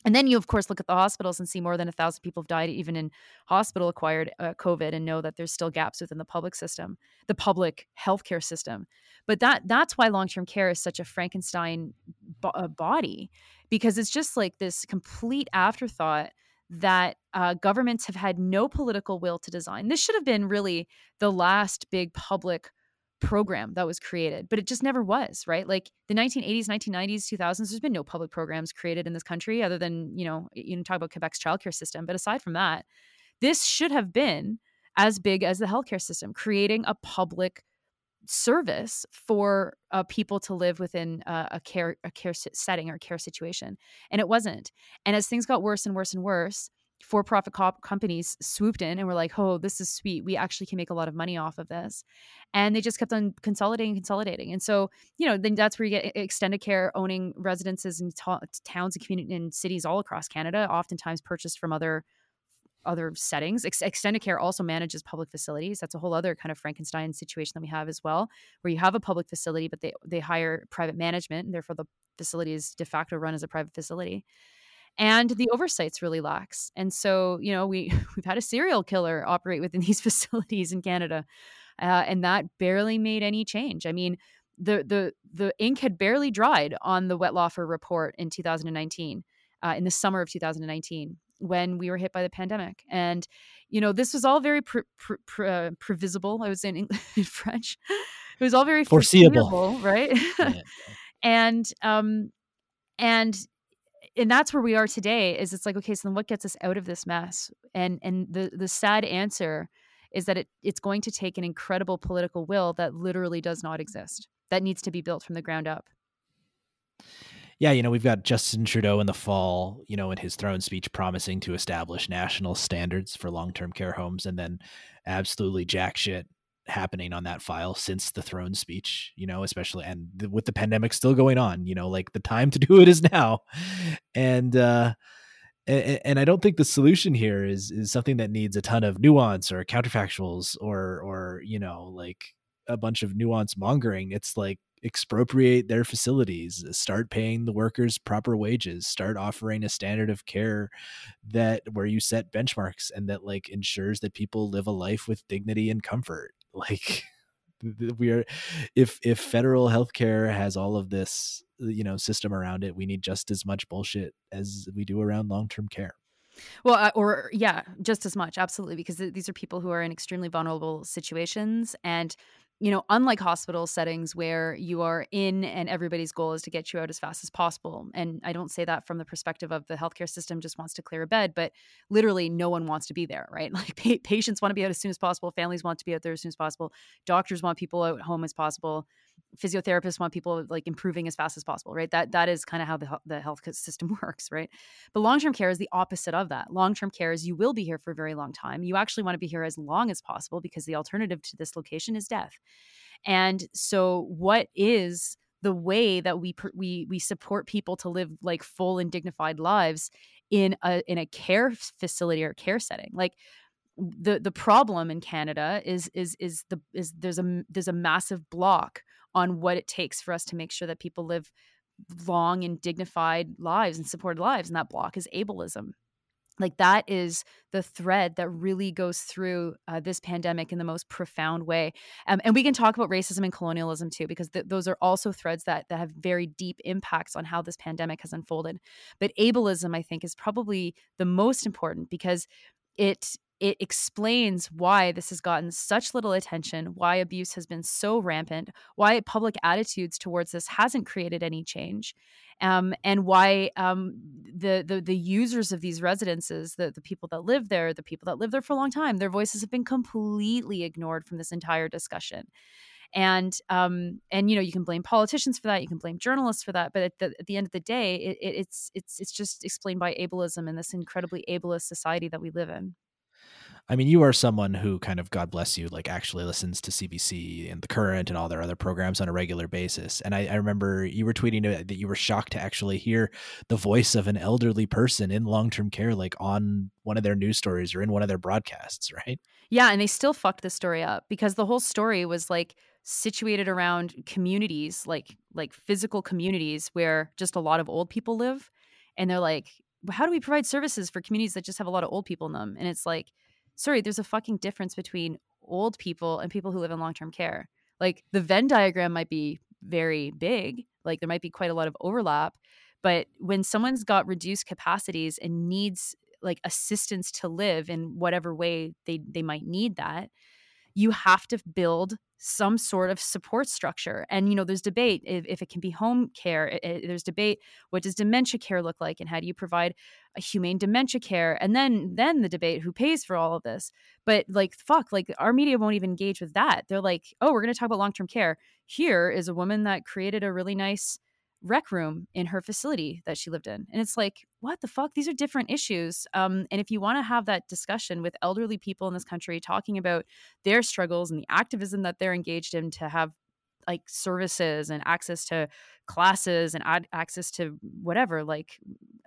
And then you, of course, look at the hospitals and see more than a thousand people have died, even in hospital-acquired uh, COVID, and know that there's still gaps within the public system, the public healthcare system. But that—that's why long-term care is such a Frankenstein bo- uh, body, because it's just like this complete afterthought that uh, governments have had no political will to design. This should have been really the last big public program that was created, but it just never was, right? Like the nineteen eighties, nineteen nineties, two thousands, there's been no public programs created in this country other than, you know, you know, talk about Quebec's childcare system. But aside from that, this should have been as big as the healthcare system, creating a public service for uh, people to live within uh, a care, a care setting or care situation. And it wasn't. And as things got worse and worse and worse, for-profit cop companies swooped in and were like, oh, this is sweet. We actually can make a lot of money off of this. And they just kept on consolidating, consolidating. And so, you know, then that's where you get Extendicare owning residences in to- towns and communities and cities all across Canada, oftentimes purchased from other other settings. Ex- Extendicare also manages public facilities. That's a whole other kind of Frankenstein situation that we have as well, where you have a public facility, but they, they hire private management, and therefore the facility is de facto run as a private facility. And the oversight's really lax. And so, you know, we, we've had a serial killer operate within these facilities in Canada, uh, and that barely made any change. I mean, the the the ink had barely dried on the Wetlaufer report in two thousand nineteen, uh, in the summer of two thousand nineteen, when we were hit by the pandemic. And, you know, this was all very pre- pre- pre- uh, previsible. I was in, English, in French. It was all very foreseeable, foreseeable right? Yeah. and um, and... And that's where we are today. Is it's like, okay, so then what gets us out of this mess? And and the the sad answer is that it it's going to take an incredible political will that literally does not exist, that needs to be built from the ground up. Yeah, you know, we've got Justin Trudeau in the fall, you know, in his throne speech promising to establish national standards for long-term care homes, and then absolutely jack shit happening on that file since the throne speech, you know, especially and th- with the pandemic still going on, you know, like the time to do it is now. And, uh, and, and I don't think the solution here is, is something that needs a ton of nuance or counterfactuals or, or, you know, like a bunch of nuance mongering. It's like expropriate their facilities, start paying the workers proper wages, start offering a standard of care that where you set benchmarks and that like ensures that people live a life with dignity and comfort. Like we are, if, if federal healthcare has all of this, you know, system around it, we need just as much bullshit as we do around long-term care. Well, or yeah, just as much. Absolutely. Because these are people who are in extremely vulnerable situations. And, you know, unlike hospital settings where you are in and everybody's goal is to get you out as fast as possible. And I don't say that from the perspective of the healthcare system just wants to clear a bed, but literally no one wants to be there, right? Like pa- patients want to be out as soon as possible. Families want to be out there as soon as possible. Doctors want people out at home as possible. Physiotherapists want people like improving as fast as possible, right? That that is kind of how the the health system works, right? But long-term care is the opposite of that. Long-term care is you will be here for a very long time. You actually want to be here as long as possible because the alternative to this location is death. And so what is the way that we we we support people to live like full and dignified lives in a in a care facility or care setting? Like the the problem in Canada is is is the is there's a there's a massive block on what it takes for us to make sure that people live long and dignified lives and supported lives. And that block is ableism. Like that is the thread that really goes through uh, this pandemic in the most profound way. Um, and we can talk about racism and colonialism too, because th- those are also threads that that have very deep impacts on how this pandemic has unfolded. But ableism, I think, is probably the most important because it It explains why this has gotten such little attention, why abuse has been so rampant, why public attitudes towards this hasn't created any change, um, and why um, the, the the users of these residences, the, the people that live there, the people that live there for a long time, their voices have been completely ignored from this entire discussion. And, um, and you know, you can blame politicians for that. You can blame journalists for that. But at the, at the end of the day, it, it's it's it's just explained by ableism and this incredibly ableist society that we live in. I mean, you are someone who kind of, God bless you, like actually listens to C B C and The Current and all their other programs on a regular basis. And I, I remember you were tweeting that you were shocked to actually hear the voice of an elderly person in long-term care, like on one of their news stories or in one of their broadcasts, right? Yeah. And they still fucked the story up because the whole story was like situated around communities, like like physical communities where just a lot of old people live. And they're like, how do we provide services for communities that just have a lot of old people in them? And it's like, sorry, there's a fucking difference between old people and people who live in long-term care. Like the Venn diagram might be very big. Like there might be quite a lot of overlap, but when someone's got reduced capacities and needs like assistance to live in whatever way they, they might need that, you have to build some sort of support structure. And, you know, there's debate if, if it can be home care. It, it, there's debate. What does dementia care look like? And how do you provide a humane dementia care? And then then the debate who pays for all of this. But like, fuck, like our media won't even engage with that. They're like, oh, we're going to talk about long-term care. Here is a woman that created a really nice rec room in her facility that she lived in. And it's like, what the fuck? These are different issues. Um, and if you want to have that discussion with elderly people in this country talking about their struggles and the activism that they're engaged in to have like services and access to classes and ad- access to whatever, like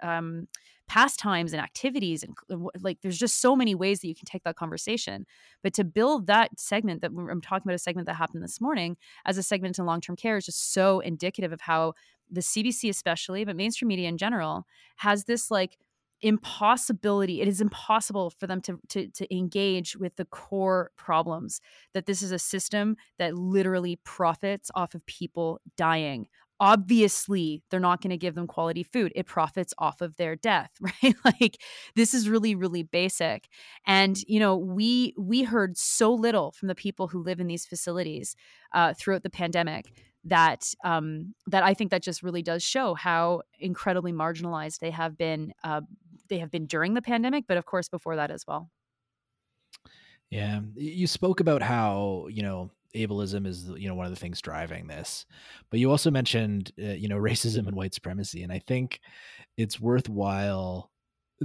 um, pastimes and activities. And, and like, there's just so many ways that you can take that conversation. But to build that segment that I'm talking about, a segment that happened this morning as a segment in long-term care is just so indicative of how the C B C especially, but mainstream media in general, has this like impossibility. It is impossible for them to, to to engage with the core problems, that this is a system that literally profits off of people dying. Obviously, they're not going to give them quality food. It profits off of their death, right? Like this is really, really basic. And, you know, we we heard so little from the people who live in these facilities uh, throughout the pandemic that um, that I think that just really does show how incredibly marginalized they have been. Uh, they have been during the pandemic, but of course before that as well. Yeah, you spoke about how, you know, ableism is, you know, one of the things driving this, but you also mentioned, uh, you know, racism and white supremacy, and I think it's worthwhile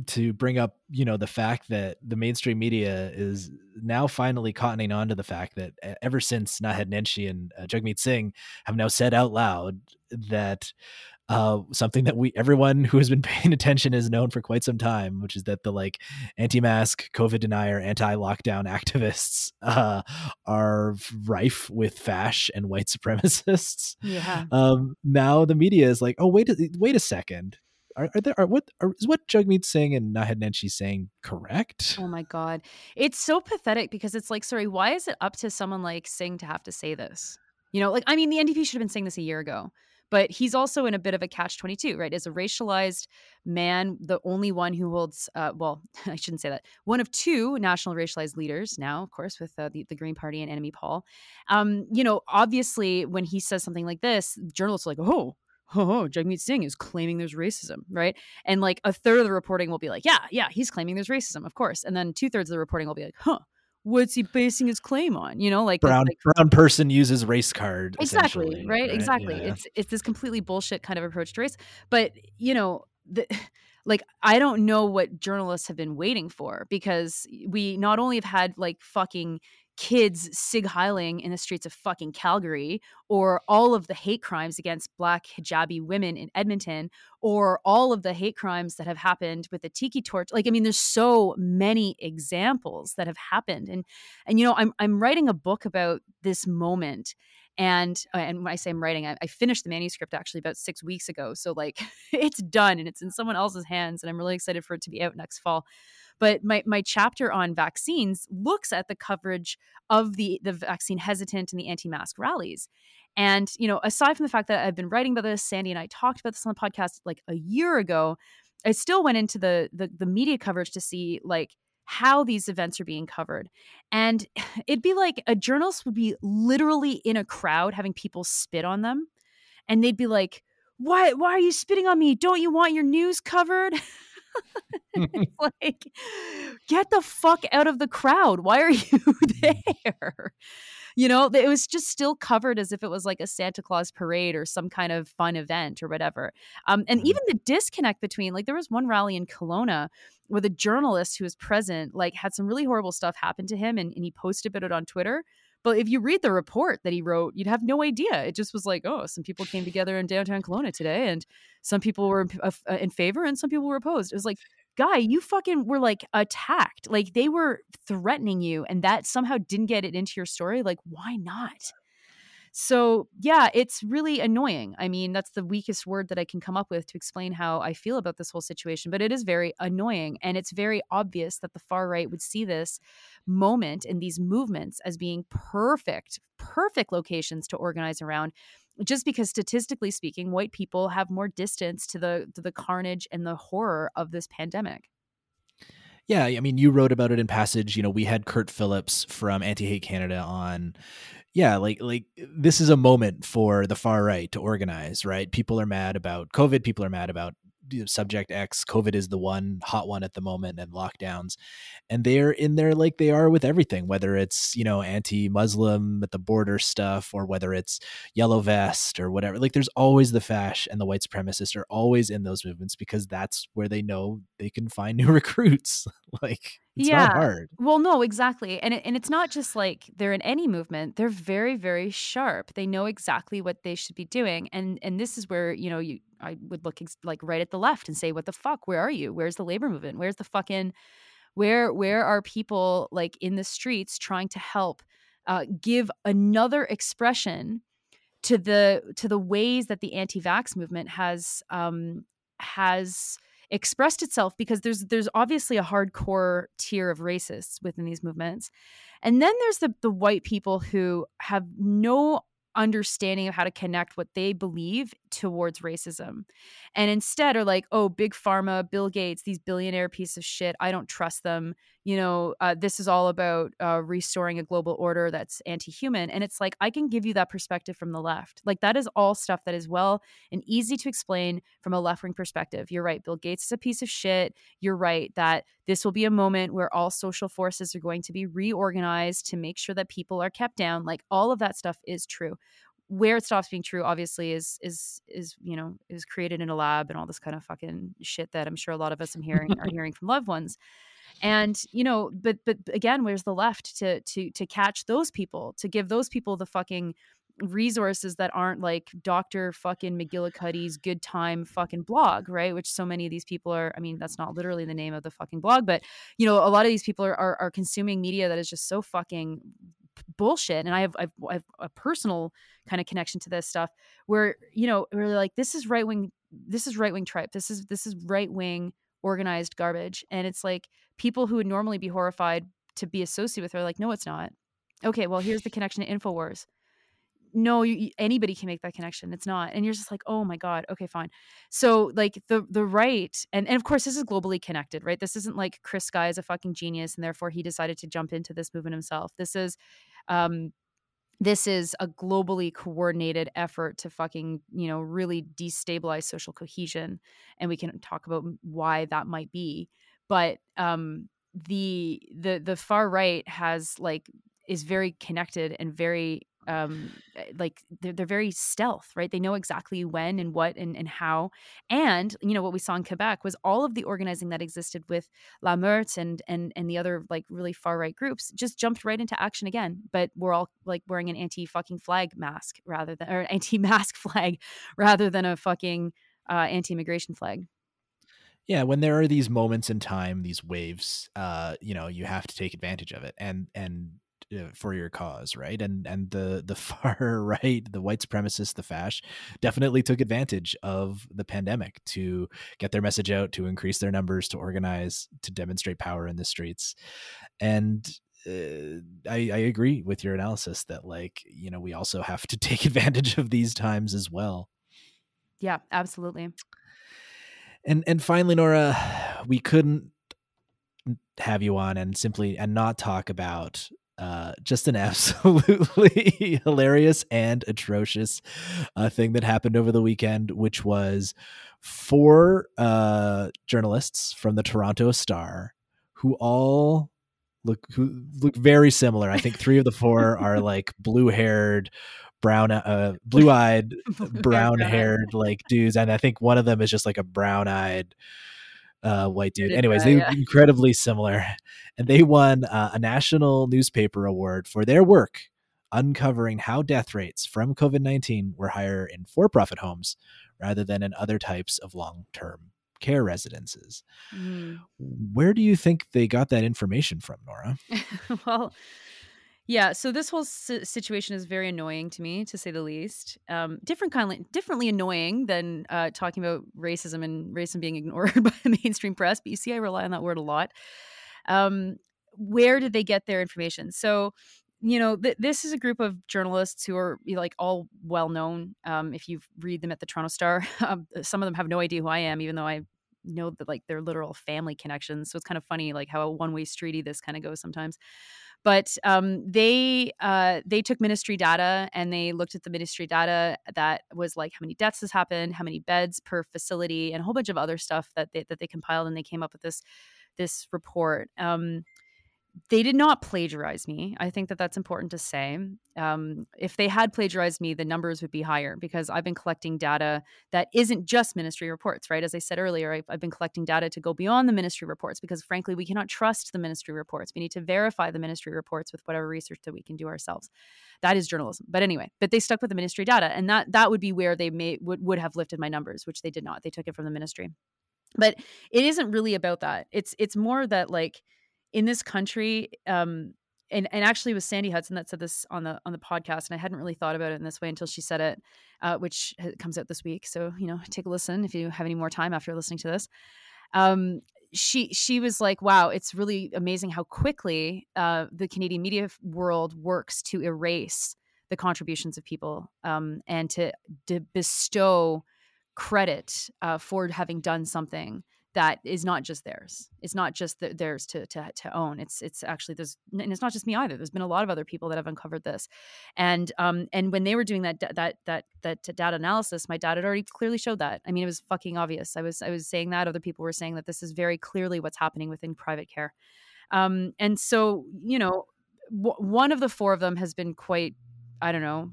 to bring up, you know, the fact that the mainstream media is now finally cottoning on to the fact that ever since Nahid Nenshi and uh, Jagmeet Singh have now said out loud that uh, something that we, everyone who has been paying attention has known for quite some time, which is that the like anti-mask, COVID denier, anti-lockdown activists uh, are rife with fash and white supremacists. Yeah. Um, now the media is like, oh, wait, a, wait a second. Are, are there are what are, is what Jagmeet Singh and Nahid Nenshi saying correct? Oh my God, it's so pathetic because it's like, sorry, why is it up to someone like Singh to have to say this? You know, like I mean, the N D P should have been saying this a year ago, But he's also in a bit of a catch twenty-two, right? As a racialized man, the only one who holds, uh, well, I shouldn't say that, one of two national racialized leaders now, of course, with uh, the, the Green Party and Enemy Paul. Um, you know, obviously, when he says something like this, journalists are like, oh, oh, Jagmeet Singh is claiming there's racism, right? And like a third of the reporting will be like, yeah, yeah, he's claiming there's racism, of course. And then two thirds of the reporting will be like, huh, what's he basing his claim on? You know, like brown, like, brown person uses race card. Exactly. Right? right. Exactly. Yeah. It's, it's this completely bullshit kind of approach to race. But, you know, the, like, I don't know what journalists have been waiting for, because we not only have had like fucking kids sig heiling in the streets of fucking Calgary, or all of the hate crimes against Black hijabi women in Edmonton, or all of the hate crimes that have happened with the tiki torch. Like, I mean, there's so many examples that have happened. And, and, you know, I'm, I'm writing a book about this moment. And and when I say I'm writing, I, I finished the manuscript actually about six weeks ago. So like it's done and it's in someone else's hands, and I'm really excited for it to be out next fall. But my my chapter on vaccines looks at the coverage of the, the vaccine hesitant and the anti-mask rallies. And, you know, aside from the fact that I've been writing about this, Sandy and I talked about this on the podcast like a year ago, I still went into the the, the media coverage to see like how these events are being covered. And it'd be like a journalist would be literally in a crowd having people spit on them. And they'd be like, why, why are you spitting on me? Don't you want your news covered? It's like, get the fuck out of the crowd. Why are you there? You know, it was just still covered as if it was like a Santa Claus parade or some kind of fun event or whatever. Um, and even the disconnect between, like, there was one rally in Kelowna where the journalist who was present, like, had some really horrible stuff happen to him, and, and he posted about it on Twitter. But if you read the report that he wrote, you'd have no idea. It just was like, oh, some people came together in downtown Kelowna today, and some people were in favor and some people were opposed. It was like, guy, you fucking were like attacked. Like they were threatening you, and that somehow didn't get it into your story. Like, why not? So yeah, it's really annoying. I mean, that's the weakest word that I can come up with to explain how I feel about this whole situation, but it is very annoying. And it's very obvious that the far right would see this moment and these movements as being perfect, perfect locations to organize around, just because statistically speaking, white people have more distance to the, to the carnage and the horror of this pandemic. Yeah, I mean, you wrote about it in Passage. You know, we had Kurt Phillips from Anti-Hate Canada on. Yeah, like like this is a moment for the far right to organize, right? People are mad about COVID. People are mad about subject X. COVID is the one hot one at the moment, and lockdowns, and they're in there like they are with everything, whether it's, you know, anti-Muslim at the border stuff, or whether it's yellow vest or whatever. Like there's always the fash and the white supremacists are always in those movements, because that's where they know they can find new recruits. Like it's yeah. not hard. Well, no, exactly. And it, and it's not just like they're in any movement. They're very, very sharp. They know exactly what they should be doing. And and this is where, you know, you I would look ex- like right at the left and say, what the fuck? Where are you? Where's the labor movement? Where's the fucking where where are people like in the streets trying to help uh, give another expression to the to the ways that the anti-vax movement has um, has expressed itself? Because there's there's obviously a hardcore tier of racists within these movements. And then there's the the white people who have no understanding of how to connect what they believe towards racism, and instead are like, oh, big pharma, Bill Gates, these billionaire piece of shit, I don't trust them, you know, uh, this is all about uh, restoring a global order that's anti-human. And it's like, I can give you that perspective from the left. Like that is all stuff that is well and easy to explain from a left-wing perspective. You're right, Bill Gates is a piece of shit. You're right that this will be a moment where all social forces are going to be reorganized to make sure that people are kept down. Like all of that stuff is true. Where it stops being true, obviously, is, is, is, you know, is created in a lab and all this kind of fucking shit that I'm sure a lot of us I'm hearing are hearing from loved ones. And, you know, but, but again, where's the left to, to, to catch those people, to give those people the fucking resources that aren't like Doctor fucking McGillicuddy's good time fucking blog, right? Which so many of these people are, I mean, that's not literally the name of the fucking blog, but you know, a lot of these people are, are, are consuming media that is just so fucking bullshit. And I have, I've, I've a personal kind of connection to this stuff where, you know, we're like, this is right wing, this is right wing tripe. This is, this is right wing organized garbage. And it's like people who would normally be horrified to be associated with her, like, no, it's not. Okay, well, here's the connection to InfoWars. no, you, anybody can make that connection. It's not. And you're just like, oh my God, okay, fine. So like the, the right, and, and of course this is globally connected, right? This isn't like Chris Sky is a fucking genius and therefore he decided to jump into this movement himself. This is, um, this is a globally coordinated effort to fucking, you know, really destabilize social cohesion. And we can talk about why that might be, but, um, the, the, the far right has like, is very connected and very, um, like they're, they're very stealth, right? They know exactly when and what and, and how. And, you know, what we saw in Quebec was all of the organizing that existed with La Meurthe and, and, and the other like really far right groups just jumped right into action again, but we're all like wearing an anti fucking flag mask rather than, or anti mask flag rather than a fucking, uh, anti-immigration flag. Yeah, when there are these moments in time, these waves, uh, you know, you have to take advantage of it and, and, for your cause, right? And and the the far right, the white supremacists, the fash, definitely took advantage of the pandemic to get their message out, to increase their numbers, to organize, to demonstrate power in the streets. And uh, I, I agree with your analysis that, like, you know, we also have to take advantage of these times as well. Yeah, absolutely. And and finally, Nora, we couldn't have you on and simply and not talk about Uh, just an absolutely hilarious and atrocious uh, thing that happened over the weekend, which was four uh, journalists from the Toronto Star who all look who look very similar. I think three of the four are like blue-haired, brown, uh, blue-eyed, brown-haired like dudes, and I think one of them is just like a brown-eyed uh white dude. Anyways, they were incredibly similar, and they won uh, a national newspaper award for their work uncovering how death rates from covid nineteen were higher in for-profit homes rather than in other types of long-term care residences. Mm. Where do you think they got that information from, Nora? Well, yeah, so this whole si- situation is very annoying to me, to say the least. Um, different kind, of, differently annoying than uh, talking about racism and racism being ignored by the mainstream press. But you see, I rely on that word a lot. Um, where did they get their information? So, you know, th- this is a group of journalists who are, you know, like all well known. Um, if you read them at the Toronto Star, um, some of them have no idea who I am, even though I know that like their literal family connections. So it's kind of funny, like how a one-way streety this kind of goes sometimes. But um, they uh, they took ministry data and they looked at the ministry data that was like how many deaths has happened, how many beds per facility, and a whole bunch of other stuff that they that they compiled, and they came up with this this report. Um, they did not plagiarize me. I think that that's important to say. Um, if they had plagiarized me, the numbers would be higher because I've been collecting data that isn't just ministry reports, right? As I said earlier, I've, I've been collecting data to go beyond the ministry reports because, frankly, we cannot trust the ministry reports. We need to verify the ministry reports with whatever research that we can do ourselves. That is journalism. But anyway, but they stuck with the ministry data, and that that would be where they may would, would have lifted my numbers, which they did not. They took it from the ministry. But it isn't really about that. It's it's more that, like, in this country, um, and, and actually it was Sandy Hudson that said this on the on the podcast, and I hadn't really thought about it in this way until she said it, uh, which comes out this week. So, you know, take a listen if you have any more time after listening to this. Um, she she was like, wow, it's really amazing how quickly uh, the Canadian media world works to erase the contributions of people um, and to, to bestow credit uh, for having done something that is not just theirs. It's not just the, theirs to, to to own. It's it's actually there's, and it's not just me either. There's been a lot of other people that have uncovered this, and um and when they were doing that that that that data analysis, my data had already clearly showed that. I mean, it was fucking obvious. I was I was saying that other people were saying that this is very clearly what's happening within private care, um and so you know, w- one of the four of them has been quite, I don't know,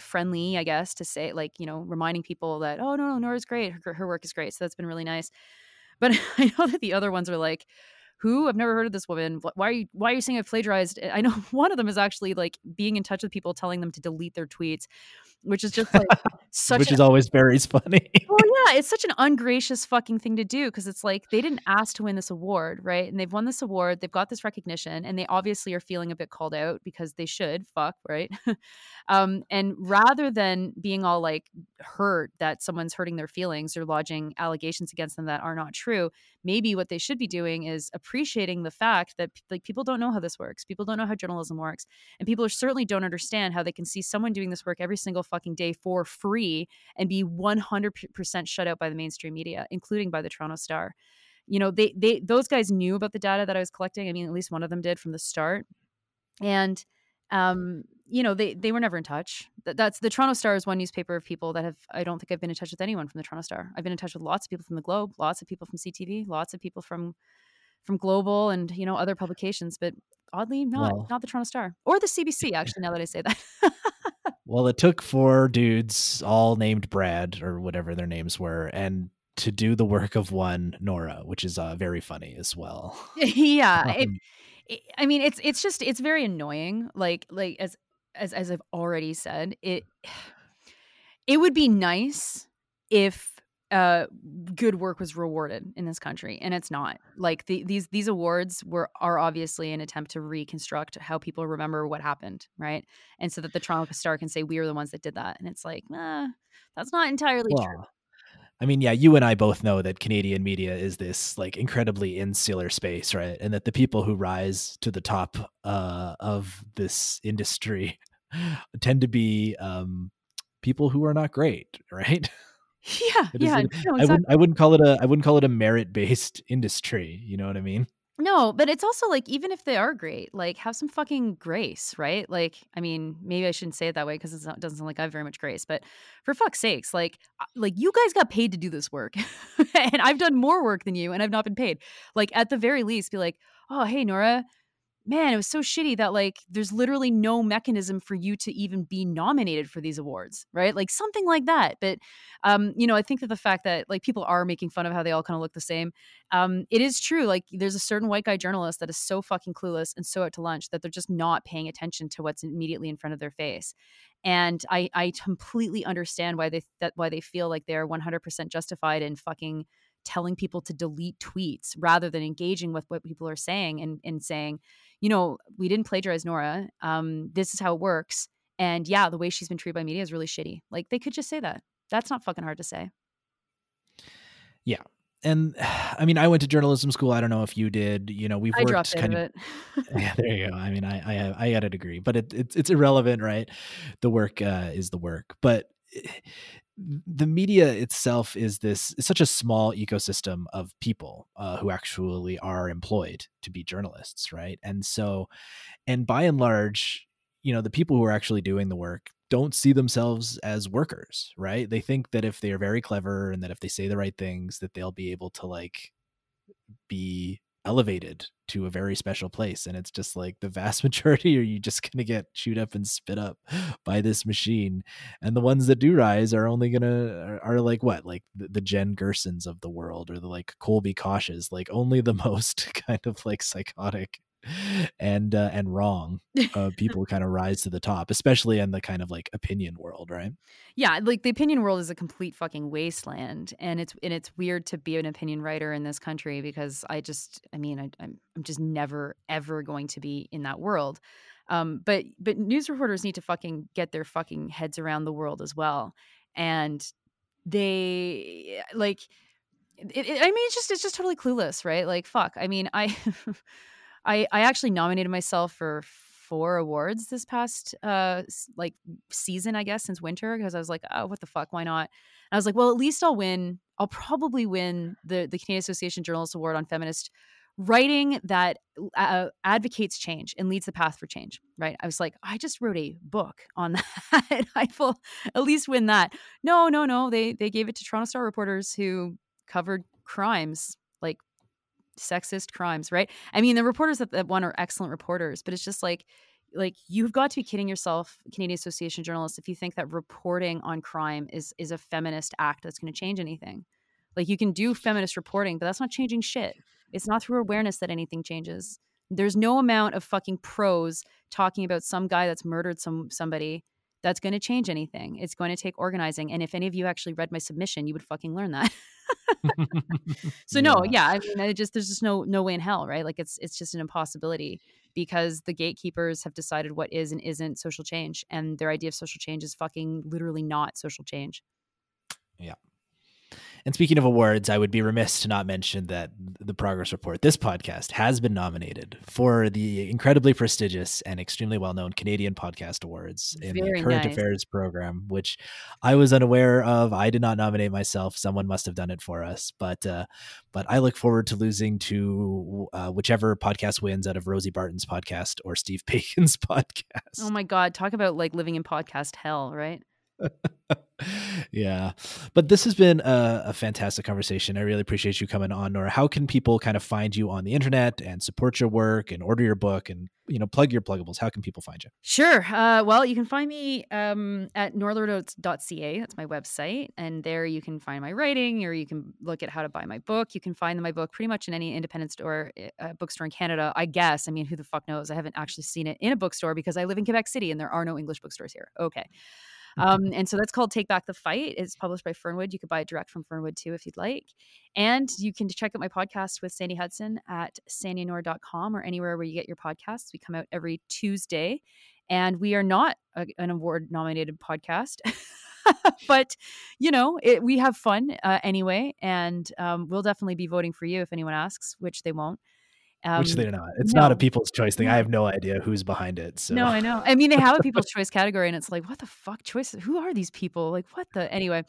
friendly, I guess, to say, like, you know, reminding people that, oh no no Nora's great, her her work is great. So that's been really nice. But I know that the other ones are like, who? I've never heard of this woman. Why are you, why are you saying I plagiarized? I know one of them is actually like being in touch with people, telling them to delete their tweets, which is just like such Which an, is always very funny. Well, yeah, it's such an ungracious fucking thing to do because it's like they didn't ask to win this award, right? And they've won this award. They've got this recognition, and they obviously are feeling a bit called out because they should, fuck, right? um, and rather than being all like hurt that someone's hurting their feelings or lodging allegations against them that are not true, maybe what they should be doing is appreciating appreciating the fact that like people don't know how this works. People don't know how journalism works. And people are certainly don't understand how they can see someone doing this work every single fucking day for free and be one hundred percent shut out by the mainstream media, including by the Toronto Star. You know, they they those guys knew about the data that I was collecting. I mean, at least one of them did from the start. And, um, you know, they they were never in touch. That, that's the Toronto Star is one newspaper of people that have, I don't think I've been in touch with anyone from the Toronto Star. I've been in touch with lots of people from the Globe, lots of people from C T V, lots of people from from Global and, you know, other publications. But oddly, not, well, not the Toronto Star or the C B C, actually, now that I say that. Well, it took four dudes all named Brad or whatever their names were, and to do the work of one Nora, which is uh, very funny as well. Yeah. It, it, I mean, it's, it's just, it's very annoying. Like, like as, as, as I've already said, it, it would be nice if uh, good work was rewarded in this country. And it's not. Like the, these, these awards were, are obviously an attempt to reconstruct how people remember what happened. Right. And so that the Toronto Star can say, we are the ones that did that. And it's like, nah, that's not entirely well, true. I mean, yeah, you and I both know that Canadian media is this like incredibly insular space, right? And that the people who rise to the top uh, of this industry tend to be um, people who are not great, right? Yeah, yeah. Like, no, exactly. I wouldn't, I wouldn't call it a, I wouldn't call it a merit-based industry. You know what I mean? No, but it's also like, even if they are great, like have some fucking grace, right? Like, I mean, maybe I shouldn't say it that way because it doesn't sound like I have very much grace, but for fuck's sakes, like, like you guys got paid to do this work and I've done more work than you and I've not been paid. Like at the very least be like, oh, hey, Nora, man, it was so shitty that like, there's literally no mechanism for you to even be nominated for these awards, right? Like something like that. But, um, you know, I think that the fact that like people are making fun of how they all kind of look the same, um, it is true. Like there's a certain white guy journalist that is so fucking clueless and so out to lunch that they're just not paying attention to what's immediately in front of their face. And I, I completely understand why they, that why they feel like they're one hundred percent justified in fucking telling people to delete tweets rather than engaging with what people are saying and, and saying, you know, we didn't plagiarize Nora. Um, this is how it works. And yeah, the way she's been treated by media is really shitty. Like they could just say that. That's not fucking hard to say. Yeah. And I mean, I went to journalism school. I don't know if you did, you know, we've I worked kind of, it. Yeah, there you go. I mean, I, I, I got a degree, but it, it's, it's irrelevant, right? The work uh, is the work, but the media itself is this is such a small ecosystem of people uh, who actually are employed to be journalists, right? And so, and by and large, you know, the people who are actually doing the work don't see themselves as workers, right? They think that if they are very clever and that if they say the right things, that they'll be able to like be elevated to a very special place. And it's just like the vast majority are you just going to get chewed up and spit up by this machine. And the ones that do rise are only going to, are, are like what, like the, the Jen Gersons of the world or the like Colby Cauches, like only the most kind of like psychotic and, uh, and wrong uh, people kind of rise to the top, especially in the kind of like opinion world. Right. Yeah. Like the opinion world is a complete fucking wasteland. And it's, and it's weird to be an opinion writer in this country because I just, I mean, I, I'm, I'm just never, ever going to be in that world. Um, but, but news reporters need to fucking get their fucking heads around the world as well. And they like, it, it, I mean, it's just, it's just totally clueless, right? Like, fuck. I mean, I, I, I actually nominated myself for four awards this past uh, like season, I guess, since winter, because I was like, oh, what the fuck? Why not? And I was like, well, at least I'll win. I'll probably win the, the Canadian Association of Journalists Award on feminist writing that uh, advocates change and leads the path for change, right? I was like, I just wrote a book on that. I will at least win that. No, no, no. They, they gave it to Toronto Star reporters who covered crimes, like sexist crimes, right? I mean, the reporters that, that won are excellent reporters, but it's just like, like you've got to be kidding yourself, Canadian Association of Journalists, if you think that reporting on crime is is a feminist act that's going to change anything. Like you can do feminist reporting, but that's not changing shit. It's not through awareness that anything changes. There's no amount of fucking prose talking about some guy that's murdered some somebody that's going to change anything. It's going to take organizing. And if any of you actually read my submission, you would fucking learn that. So yeah. no, yeah, I mean, it just, there's just no, no way in hell, right? Like it's, it's just an impossibility because the gatekeepers have decided what is and isn't social change. And their idea of social change is fucking literally not social change. Yeah. And speaking of awards, I would be remiss to not mention that The Progress Report, this podcast, has been nominated for the incredibly prestigious and extremely well-known Canadian Podcast Awards in Very the Current nice. Affairs program, which I was unaware of. I did not nominate myself. Someone must have done it for us. But uh, but I look forward to losing to uh, whichever podcast wins out of Rosie Barton's podcast or Steve Pagan's podcast. Oh my God. Talk about like living in podcast hell, right? Yeah, but this has been a, a fantastic conversation. I really appreciate you coming on, Nora. How can people kind of find you on the internet and support your work and order your book and, you know, plug your pluggables? How can people find you? Sure. Uh, well, you can find me um, at nora loreto dot c a. That's my website. And there you can find my writing, or you can look at how to buy my book. You can find my book pretty much in any independent store, uh, bookstore in Canada, I guess. I mean, who the fuck knows? I haven't actually seen it in a bookstore because I live in Quebec City and there are no English bookstores here. Okay. Um, and so that's called Take Back the Fight. It's published by Fernwood. You could buy it direct from Fernwood too, if you'd like. And you can check out my podcast with Sandy Hudson at sandy and nora dot com or anywhere where you get your podcasts. We come out every Tuesday, and we are not a, an award nominated podcast, but you know, it, we have fun uh, anyway. And, um, we'll definitely be voting for you if anyone asks, which they won't. Um, Which they're not. It's no. not a people's choice thing. I have no idea who's behind it. So. No, I know. I mean, they have a people's choice category, and it's like, what the fuck choice? Who are these people? Like, what the anyway.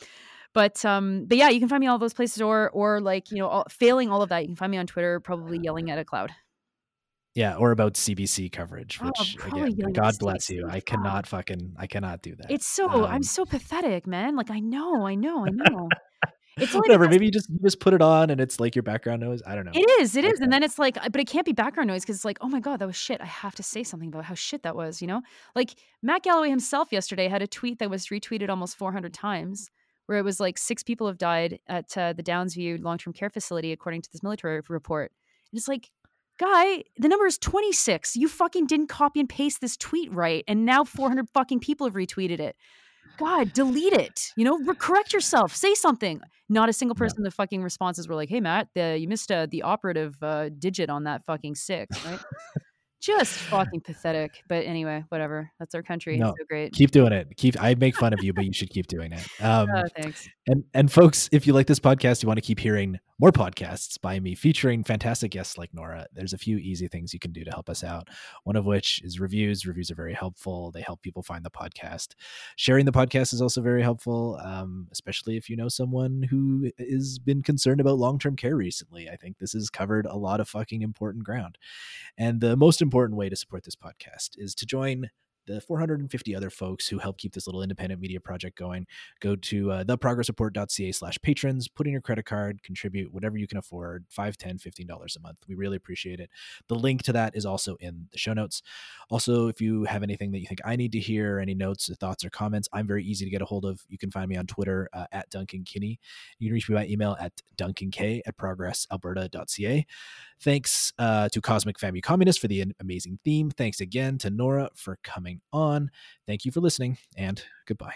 But um, but yeah, you can find me all those places, or or like you know, all, failing all of that, you can find me on Twitter, probably yelling at a cloud. Yeah, or about C B C coverage, which oh, again, God bless you. I cannot fucking, I cannot do that. It's so um, I'm so pathetic, man. Like I know, I know, I know. It's like whatever. Maybe you just you just put it on, and it's like your background noise. I don't know. It is. It like is. That. And then it's like, but it can't be background noise because it's like, oh my God, that was shit. I have to say something about how shit that was. You know, like Matt Galloway himself yesterday had a tweet that was retweeted almost four hundred times, where it was like six people have died at uh, the Downsview long-term care facility, according to this military report. And it's like, guy, the number is twenty-six. You fucking didn't copy and paste this tweet right, and now four hundred fucking people have retweeted it. God, delete it. You know, correct yourself. Say something. Not a single person. No. The fucking responses were like, "Hey, Matt, the, you missed uh, the operative uh, digit on that fucking six, right?" Just fucking pathetic. But anyway, whatever. That's our country. No, it's so great. Keep doing it. Keep. I make fun of you, but you should keep doing it. Um, oh, thanks. And and folks, if you like this podcast, you want to keep hearing more podcasts by me featuring fantastic guests like Nora, there's a few easy things you can do to help us out. One of which is reviews. Reviews are very helpful. They help people find the podcast. Sharing the podcast is also very helpful, um, especially if you know someone who has been concerned about long-term care recently. I think this has covered a lot of fucking important ground. And the most important way to support this podcast is to join the four hundred fifty other folks who help keep this little independent media project going. Go to uh, the progress report dot c a slash patrons, put in your credit card, contribute whatever you can afford, five dollars, ten dollars, fifteen dollars a month. We really appreciate it. The link to that is also in the show notes. Also, if you have anything that you think I need to hear, any notes, or thoughts, or comments, I'm very easy to get a hold of. You can find me on Twitter uh, at Duncan Kinney. You can reach me by email at duncan k at progress alberta dot c a. Thanks uh, to Cosmic Family Communist for the amazing theme. Thanks again to Nora for coming on. Thank you for listening, and goodbye.